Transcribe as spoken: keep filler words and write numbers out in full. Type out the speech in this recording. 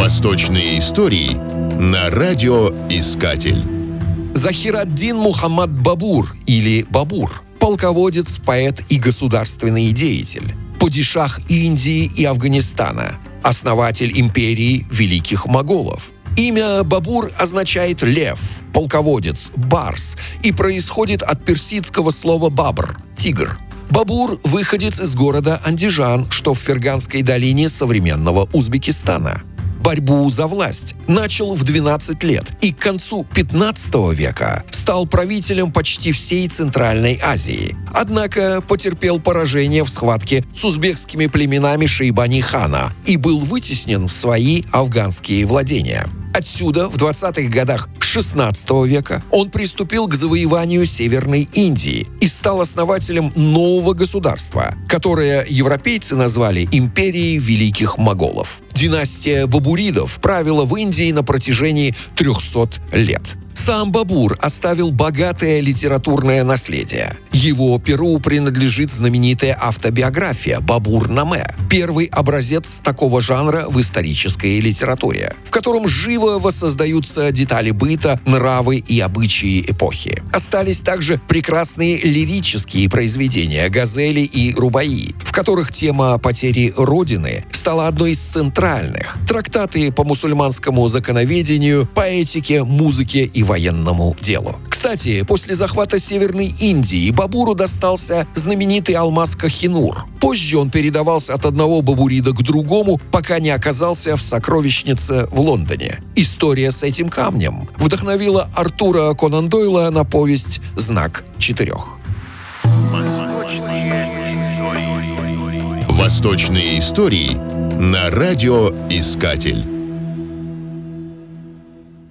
Восточные истории на Радио Искатель. Захираддин Мухаммад Бабур, или Бабур, полководец, поэт и государственный деятель, падишах Индии и Афганистана, основатель империи Великих Моголов. Имя Бабур означает «лев», «полководец», «барс» и происходит от персидского слова «бабр» — «тигр». Бабур – выходец из города Андижан, что в Ферганской долине современного Узбекистана. Борьбу за власть начал в двенадцать лет и к концу пятнадцатого века стал правителем почти всей Центральной Азии. Однако потерпел поражение в схватке с узбекскими племенами Шейбани-хана и был вытеснен в свои афганские владения. Отсюда в двадцатых годах шестнадцатого века он приступил к завоеванию Северной Индии и стал основателем нового государства, которое европейцы назвали Империей Великих Моголов. Династия Бабуридов правила в Индии на протяжении трехсот лет. Сам Бабур оставил богатое литературное наследие. Его перу принадлежит знаменитая автобиография «Бабур-Намэ», первый образец такого жанра в исторической литературе, в котором живо воссоздаются детали быта, нравы и обычаи эпохи. Остались также прекрасные лирические произведения «Газели» и «Рубаи», в которых тема потери Родины стала одной из центральных. Трактаты по мусульманскому законоведению, поэтике, музыке и военному делу. Кстати, после захвата Северной Индии Бабуру достался знаменитый алмаз Кахинур. Позже он передавался от одного бабурида к другому, пока не оказался в сокровищнице в Лондоне. История с этим камнем вдохновила Артура Конан-Дойла на повесть «Знак четырех». Восточные истории на Радио Искатель.